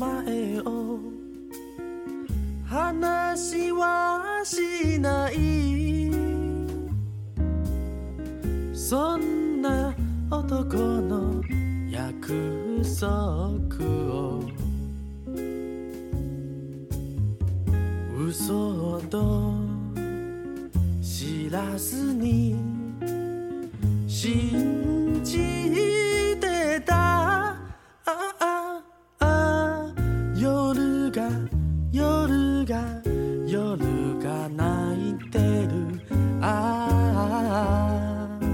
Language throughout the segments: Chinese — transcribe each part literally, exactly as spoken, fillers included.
前を話はしない、そんな男の約束を嘘と知らずに信じてた。夜が夜が夜が泣いてる。ああ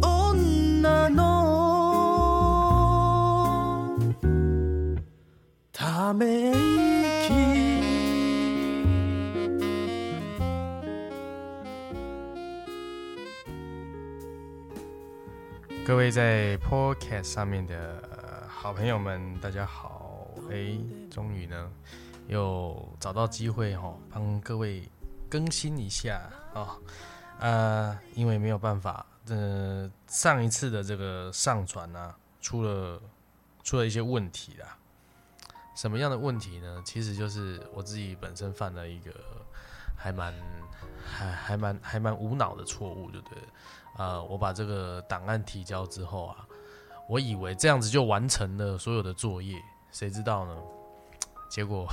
女のため息。各位在 Podcast 上面的好朋友们，大家好！哎，终于呢，又找到机会哈、哦，帮各位更新一下啊、哦。呃，因为没有办法，呃，上一次的这个上传啊，出了出了一些问题啦。什么样的问题呢？其实就是我自己本身犯了一个还蛮还还蛮还蛮无脑的错误，对不对？呃，我把这个档案提交之后啊，我以为这样子就完成了所有的作业，谁知道呢？结果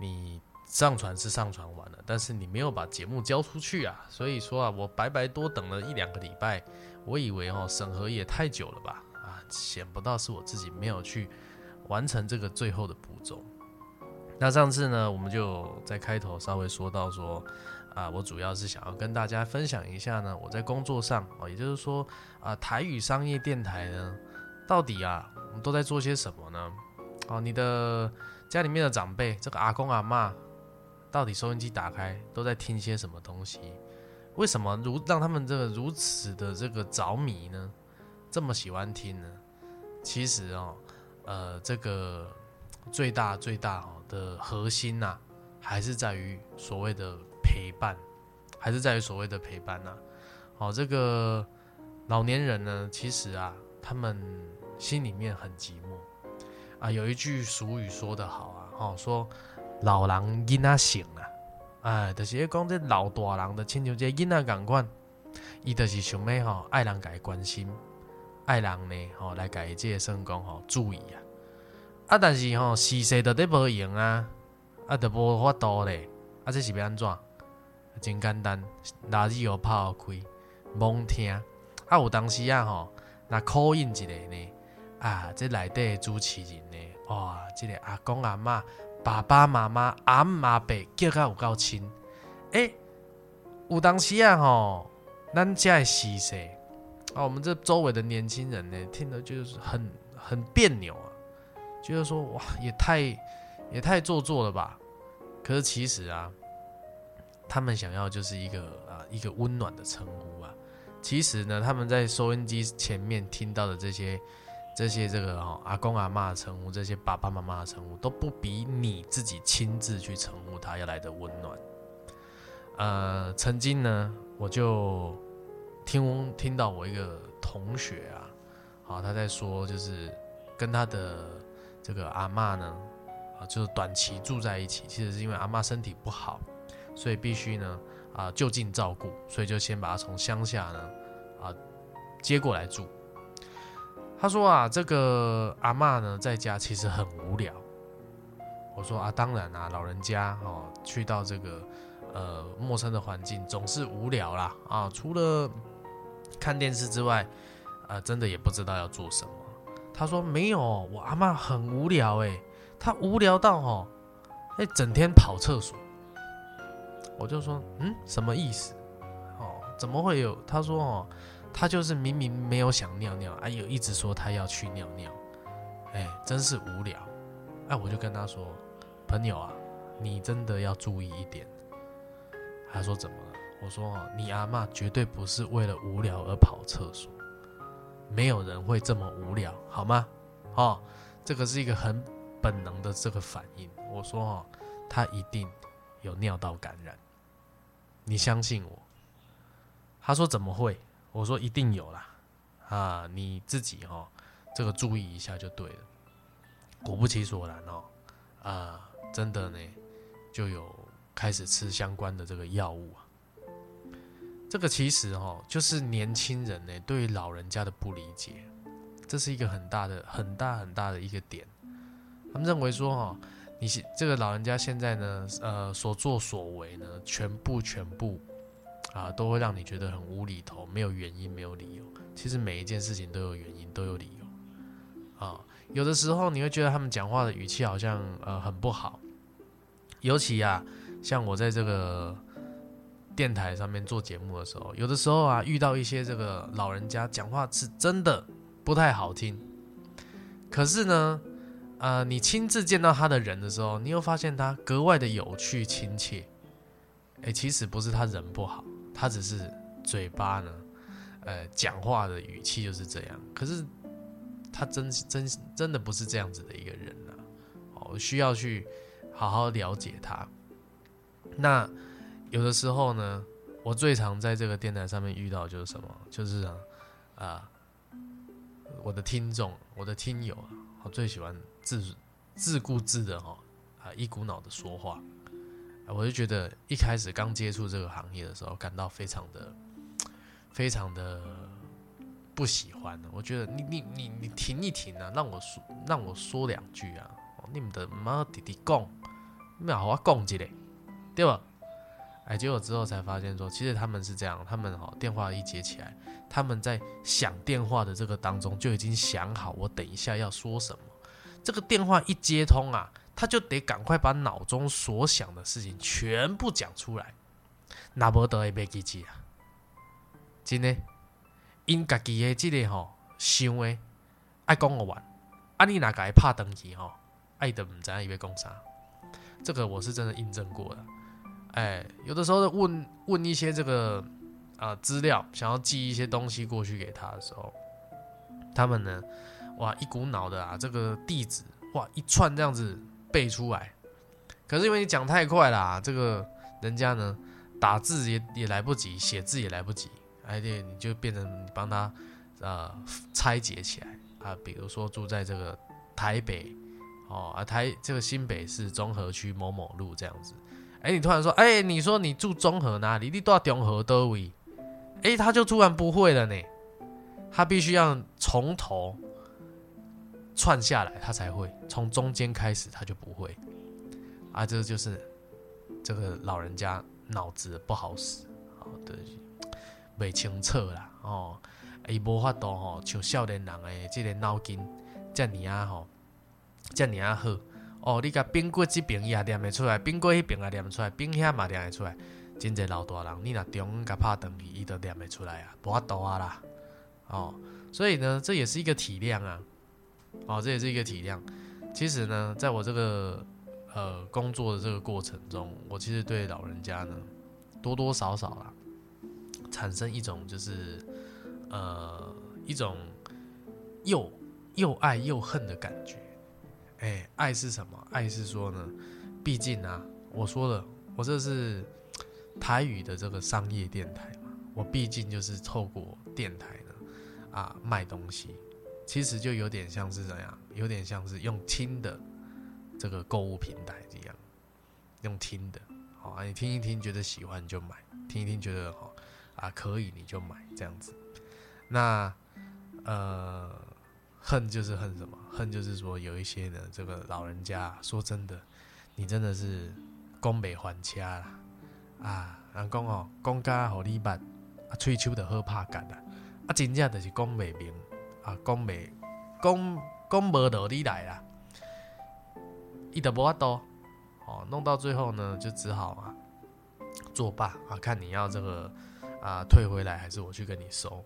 你上传是上传完了，但是你没有把节目交出去啊，所以说啊，我白白多等了一两个礼拜。我以为哦，审核也太久了吧？啊，想不到是我自己没有去完成这个最后的步骤。那上次呢，我们就在开头稍微说到说。啊，我主要是想要跟大家分享一下呢，我在工作上啊，也就是说啊，台语商业电台呢，到底啊，我们都在做些什么呢？哦、啊，你的家里面的长辈，这个阿公阿嬷，到底收音机打开都在听些什么东西？为什么如让他们这个如此的这个着迷呢？这么喜欢听呢？其实哦，呃，这个最大最大的核心呐、啊，还是在于所谓的。陪伴还是在于所谓的陪伴啊、哦、这个老年人呢其实啊他们心里面很寂寞啊，有一句俗语说得好啊、哦、说老人囡仔醒啊，哎就是讲这老大人的亲像这囡仔同款，伊就是想要吼、哦、爱人家关心，爱人呢吼、哦、来家即个算讲吼注意啊，啊但是吼事实就得无用啊，啊就无法度咧，啊这是要安怎？真简单，垃圾哦抛开，罔听。啊，有当时啊吼，那call in一个呢，啊，这内底的主持人呢，哇，这个阿公阿嬷、爸爸妈妈、阿姆阿伯，叫甲有够亲。诶，有当时啊吼，咱家的时势，啊，我们这周围的年轻人呢，听得就是很很别扭啊，觉得说哇，也太也太做作了吧。可是其实啊。他们想要就是一个啊一个温暖的称呼啊，其实呢，他们在收音机前面听到的这些这些这个、哦、阿公阿嬷的称呼，这些爸爸妈妈的称呼，都不比你自己亲自去称呼他要来的温暖。呃，曾经呢，我就听听到我一个同学啊，好、啊、他在说就是跟他的这个阿嬷呢啊，就是短期住在一起，其实是因为阿嬷身体不好。所以必须呢，啊、呃，就近照顾，所以就先把他从乡下呢，啊、呃，接过来住。他说啊，这个阿嬷呢在家其实很无聊。我说啊，当然啊，老人家哦，去到这个呃陌生的环境总是无聊啦啊，除了看电视之外，啊、呃，真的也不知道要做什么。他说没有，我阿嬷很无聊哎、欸，她无聊到哦，哎、欸，整天跑厕所。我就说，嗯，什么意思？哦，怎么会有？他说，哦，他就是明明没有想尿尿，哎、啊，有一直说他要去尿尿，哎，真是无聊。哎、啊，我就跟他说，朋友啊，你真的要注意一点。他说怎么了？我说，哦，你阿嬷绝对不是为了无聊而跑厕所，没有人会这么无聊，好吗？哦，这个是一个很本能的这个反应。我说，哦，他一定有尿道感染。你相信我。他说怎么会？我说一定有啦，啊，你自己哦，这个注意一下就对了。果不其所然哦，啊、呃，真的呢，就有开始吃相关的这个药物啊。这个其实哦，就是年轻人呢对于老人家的不理解，这是一个很大的、很大、很大的一个点。他们认为说哦，你这个老人家现在呢，呃，所作所为呢，全部全部啊，都会让你觉得很无厘头，没有原因，没有理由。其实每一件事情都有原因，都有理由啊。有的时候你会觉得他们讲话的语气好像呃很不好，尤其啊，像我在这个电台上面做节目的时候，有的时候啊遇到一些这个老人家讲话是真的不太好听，可是呢，呃，你亲自见到他的人的时候，你又发现他格外的有趣亲切。哎，其实不是他人不好，他只是嘴巴呢，呃，讲话的语气就是这样。可是。他 真, 真, 真的不是这样子的一个人啊，哦，需要去好好了解他。那有的时候呢，我最常在这个电台上面遇到就是什么，就是啊，啊我的听众，我的听友啊，我最喜欢自自顾自的哈、哦、啊一股脑的说话、啊，我就觉得一开始刚接触这个行业的时候，感到非常的非常的。不喜欢的，我觉得你你你你停一停啊，让我说让我说两句啊，你们的妈弟弟讲，你好好讲一下，对吧？哎，结果之后才发现说，其实他们是这样，他们哦电话一接起来，他们在想电话的这个当中就已经想好我等一下要说什么，这个电话一接通啊，他就得赶快把脑中所想的事情全部讲出来，那不得会被记记啊，真的。因家己的这个吼想的，爱讲我完，啊你哪个怕登去吼，爱的唔知伊要讲啥，这个我是真的印证过的。哎，有的时候问问一些这个啊资料，想要寄一些东西过去给他的时候，他们呢，哇一股脑的啊，这个地址哇一串这样子背出来，可是因为你讲太快了、啊，这个人家呢打字也也来不及，写字也来不及。哎，对，你就变成你帮他，呃，拆解起来啊。比如说住在这个台北，哦啊台这个新北市中和区某某路这样子。哎，你突然说，哎，你说你住中和哪里？你住中和哪里？哎，他就突然不会了呢。他必须要从头串下来，他才会。从中间开始，他就不会。啊，这就是这个老人家脑子不好使。好的。袂清楚啦，哦，伊无法度吼，像少年人诶，即个脑筋，遮尔啊吼，遮尔啊好，哦，你甲苹果这边伊也念会出来，苹果迄边也念出来，苹遐嘛念会出来，真侪老大人，你若中午甲拍断去，伊都念会出来啊，无法度啊啦，哦，所以呢，这也是一个体谅啊，哦，这也是一个体谅。其实呢，在我这个呃工作的这个过程中，我其实对老人家呢，多多少少啦。产生一种就是，呃，一种又又爱又恨的感觉。哎，爱是什么？爱是说呢，毕竟啊，我说了，我这是台语的这个商业电台嘛，我毕竟就是透过电台呢，啊，卖东西，其实就有点像是怎样，有点像是用听的这个购物平台一样，用听的，好、啊，你听一听觉得喜欢就买，听一听觉得好。啊，可以你就买这样子。那呃，恨就是恨什么？恨就是说有一些呢，这个老人家说真的，你真的是讲袂还车啦啊！人讲哦，讲甲好礼物，啊，吹手就好拍夹啦。啊，真正就是讲袂明啊，讲袂讲讲无道理来啦，伊就无法度哦，弄到最后呢，就只好啊作罢啊，看你要这个。啊，退回来还是我去跟你收？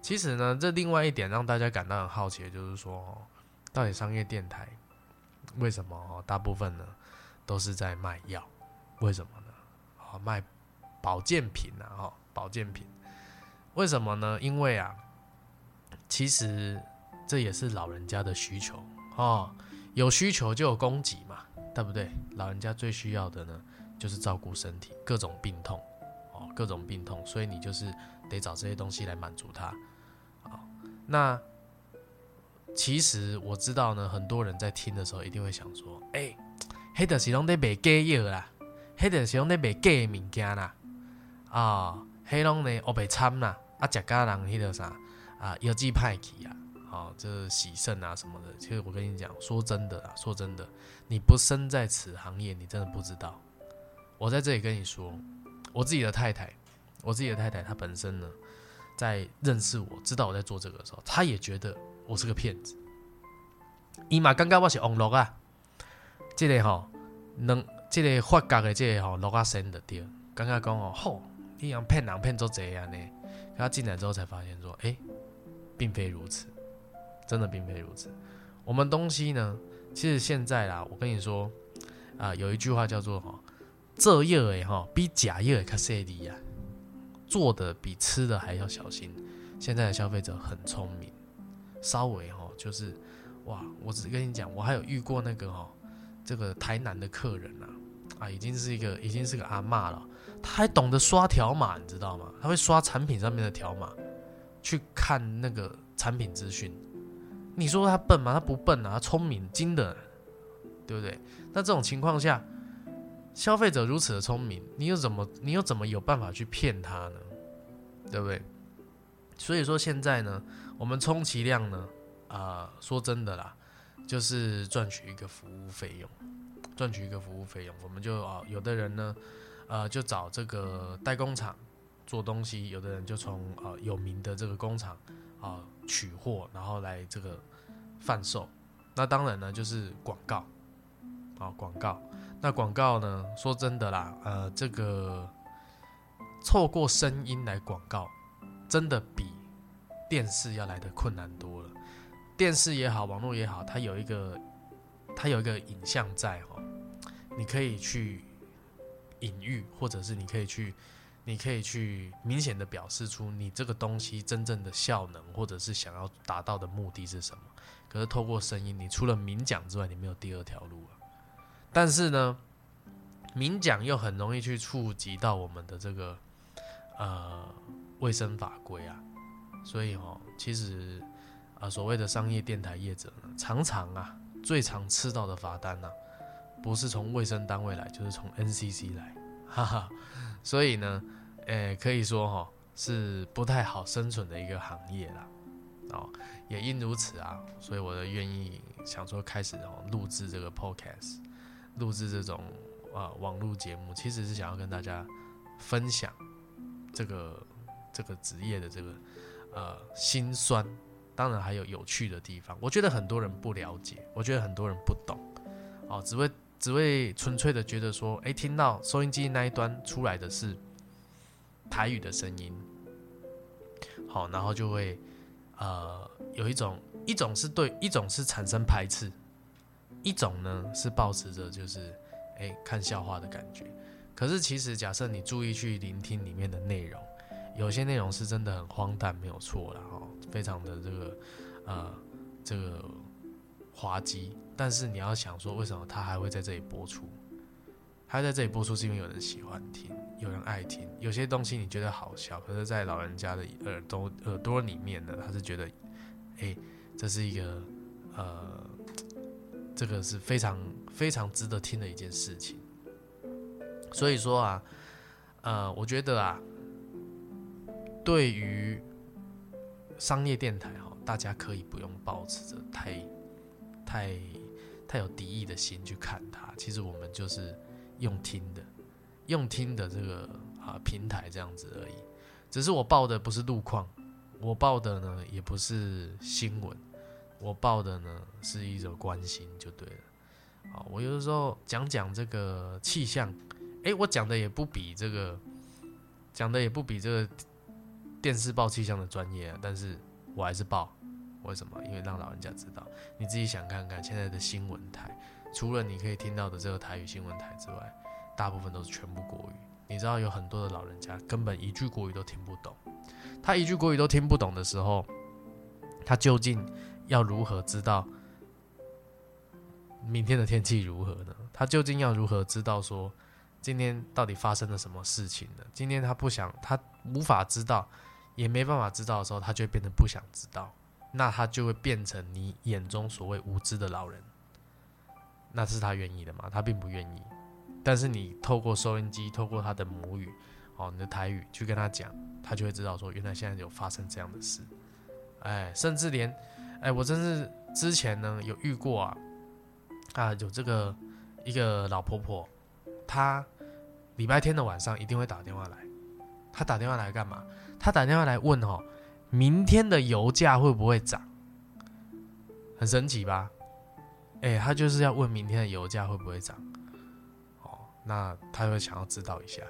其实呢，这另外一点让大家感到很好奇的就是说、哦，到底商业电台为什么、哦、大部分呢都是在卖药？为什么呢？哦、卖保健品啊，哈、哦，保健品。为什么呢？因为啊，其实这也是老人家的需求哦，有需求就有供给嘛，对不对？老人家最需要的呢，就是照顾身体，各种病痛。各种病痛，所以你就是得找这些东西来满足他。那其实我知道呢，很多人在听的时候一定会想说，哎、欸，那就是都在卖假药啦，那就是都在卖假的东西啦，啊，那都在黑白掺啦，啊，吃到人那个啥，啊，药剂歹去啦，啊，这洗肾啊什么的。其实我跟你讲，说真的啦，说真的，你不身在此行业，你真的不知道。我在这里跟你说，我自己的太太，我自己的太太，她本身呢，在认识我、知道我在做这个的时候，她也觉得我是个骗子。伊嘛感觉我是网络啊，这个吼、哦，能这个发觉的这个吼、哦，落啊深的对，感觉讲哦，吼，你样骗人骗足侪啊呢。他进来之后才发现说，哎、欸，并非如此，真的并非如此。我们东西呢，其实现在啦，我跟你说啊、呃，有一句话叫做哈，这药诶哈比假药较细腻啊，做的比吃的还要小心。现在的消费者很聪明。稍微哈、哦，就是哇，我只跟你讲，我还有遇过那个哈、哦，这个台南的客人啊，啊，已经是一个已经是个阿嬷了，他还懂得刷条码，你知道吗？他会刷产品上面的条码，去看那个产品资讯。你说他笨吗？他不笨啊，他聪明，精的，对不对？那这种情况下，消费者如此的聪明，你又怎么你又怎么有办法去骗他呢？对不对？所以说现在呢，我们充其量呢，呃，说真的啦，就是赚取一个服务费用，赚取一个服务费用，我们就啊、呃，有的人呢，呃，就找这个代工厂做东西，有的人就从呃有名的这个工厂啊、呃、取货，然后来这个贩售。那当然呢，就是广告啊，广告。那广告呢，说真的啦，呃，这个透过声音来广告，真的比电视要来的困难多了。电视也好，网络也好，它有一个它有一个影像在、哦、你可以去隐喻，或者是你可以去你可以去明显的表示出你这个东西真正的效能，或者是想要达到的目的是什么。可是透过声音，你除了明讲之外，你没有第二条路了、啊。但是呢，明讲又很容易去触及到我们的这个呃卫生法规啊。所以、哦、其实、呃、所谓的商业电台业者呢，常常啊，最常吃到的罚单啊，不是从卫生单位来，就是从 N C C 来，哈哈。所以呢，诶，可以说、哦、是不太好生存的一个行业啦。哦，也因如此啊，所以我愿意想说开始、哦、录制这个 podcast， 录制这种、呃、网络节目，其实是想要跟大家分享这个这个职业的这个。呃，辛酸，当然还有有趣的地方。我觉得很多人不了解，我觉得很多人不懂，哦，只会只会纯粹的觉得说，哎，听到收音机那一端出来的是台语的声音，好、哦，然后就会呃有一种一种是对，一种是产生排斥，一种呢是抱持着就是哎看笑话的感觉。可是其实假设你注意去聆听里面的内容。有些内容是真的很荒诞，没有错啦，哦，非常的这个，呃，这个滑稽。但是你要想说，为什么它还会在这里播出？它在这里播出是因为有人喜欢听，有人爱听。有些东西你觉得好笑，可是，在老人家的耳朵耳朵里面呢，他是觉得，哎、欸，这是一个呃，这个是非常非常值得听的一件事情。所以说啊，呃，我觉得啊。对于商业电台、哦、大家可以不用抱持着太太太有敌意的心去看它。其实我们就是用听的，用听的这个、啊、平台这样子而已。只是我报的不是路况，我报的呢也不是新闻，我报的呢是一种关心就对了。啊，我有的时候讲讲这个气象，哎，我讲的也不比这个讲的也不比这个。电视报气象的专业、啊，但是我还是报，为什么？因为让老人家知道。你自己想看看，现在的新闻台，除了你可以听到的这个台语新闻台之外，大部分都是全部国语。你知道有很多的老人家根本一句国语都听不懂。他一句国语都听不懂的时候，他究竟要如何知道明天的天气如何呢？他究竟要如何知道说今天到底发生了什么事情呢？今天他不想，他无法知道。也没办法知道的时候，他就会变得不想知道。那他就会变成你眼中所谓无知的老人。那是他愿意的吗？他并不愿意。但是你透过收音机，透过他的母语，哦，你的台语去跟他讲，他就会知道说，原来现在有发生这样的事。哎，甚至连，哎，我真是之前呢有遇过啊，啊，有这个一个老婆婆，她礼拜天的晚上一定会打电话来。她打电话来干嘛？她打电话来问哦，明天的油价会不会涨？很神奇吧？哎，他就是要问明天的油价会不会涨，哦，那他会想要知道一下，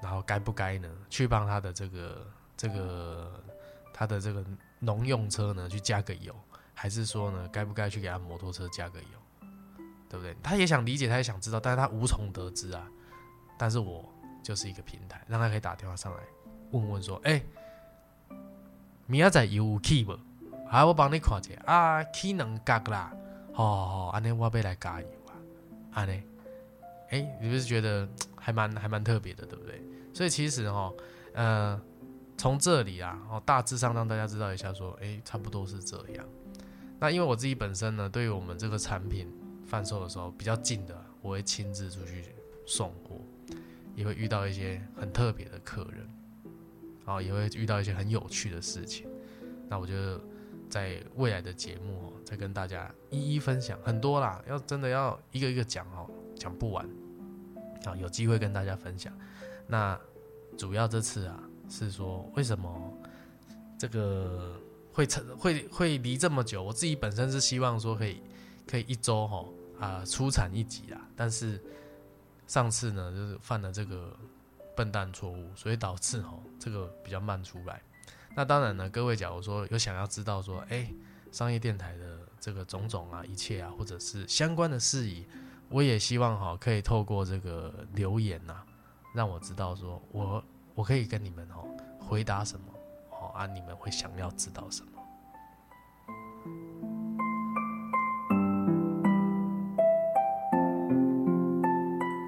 然后该不该呢？去帮他的这个这个他的这个农用车呢去加个油，还是说呢该不该去给他摩托车加个油，对不对？他也想理解，他也想知道，但是他无从得知啊。但是我就是一个平台，让他可以打电话上来问问说，哎，明仔载油有起无？啊，我帮你看一下啊，起两角啦。哦，安尼我要来加油啊，安尼，哎，你不是觉得还蛮还蛮特别的，对不对？所以其实哦，呃，从这里啊，哦，大致上让大家知道一下，说，哎，差不多是这样。那因为我自己本身呢，对于我们这个产品贩售的时候，比较近的，我会亲自出去送货，也会遇到一些很特别的客人，哦，也会遇到一些很有趣的事情。那我觉得。在未来的节目，哦，再跟大家一一分享很多啦，要真的要一个一个讲哦，讲不完啊，有机会跟大家分享。那主要这次啊是说为什么这个会会会离这么久？我自己本身是希望说可以可以一周哦啊出产一集啦，但是上次呢就是犯了这个笨蛋错误，所以导致哦这个比较慢出来。那当然呢，各位假如说有想要知道说，哎，商业电台的这个种种啊、一切啊，或者是相关的事宜，我也希望哈，可以透过这个留言呐，啊，让我知道说我我可以跟你们哈，哦，回答什么，哦，啊，你们会想要知道什么。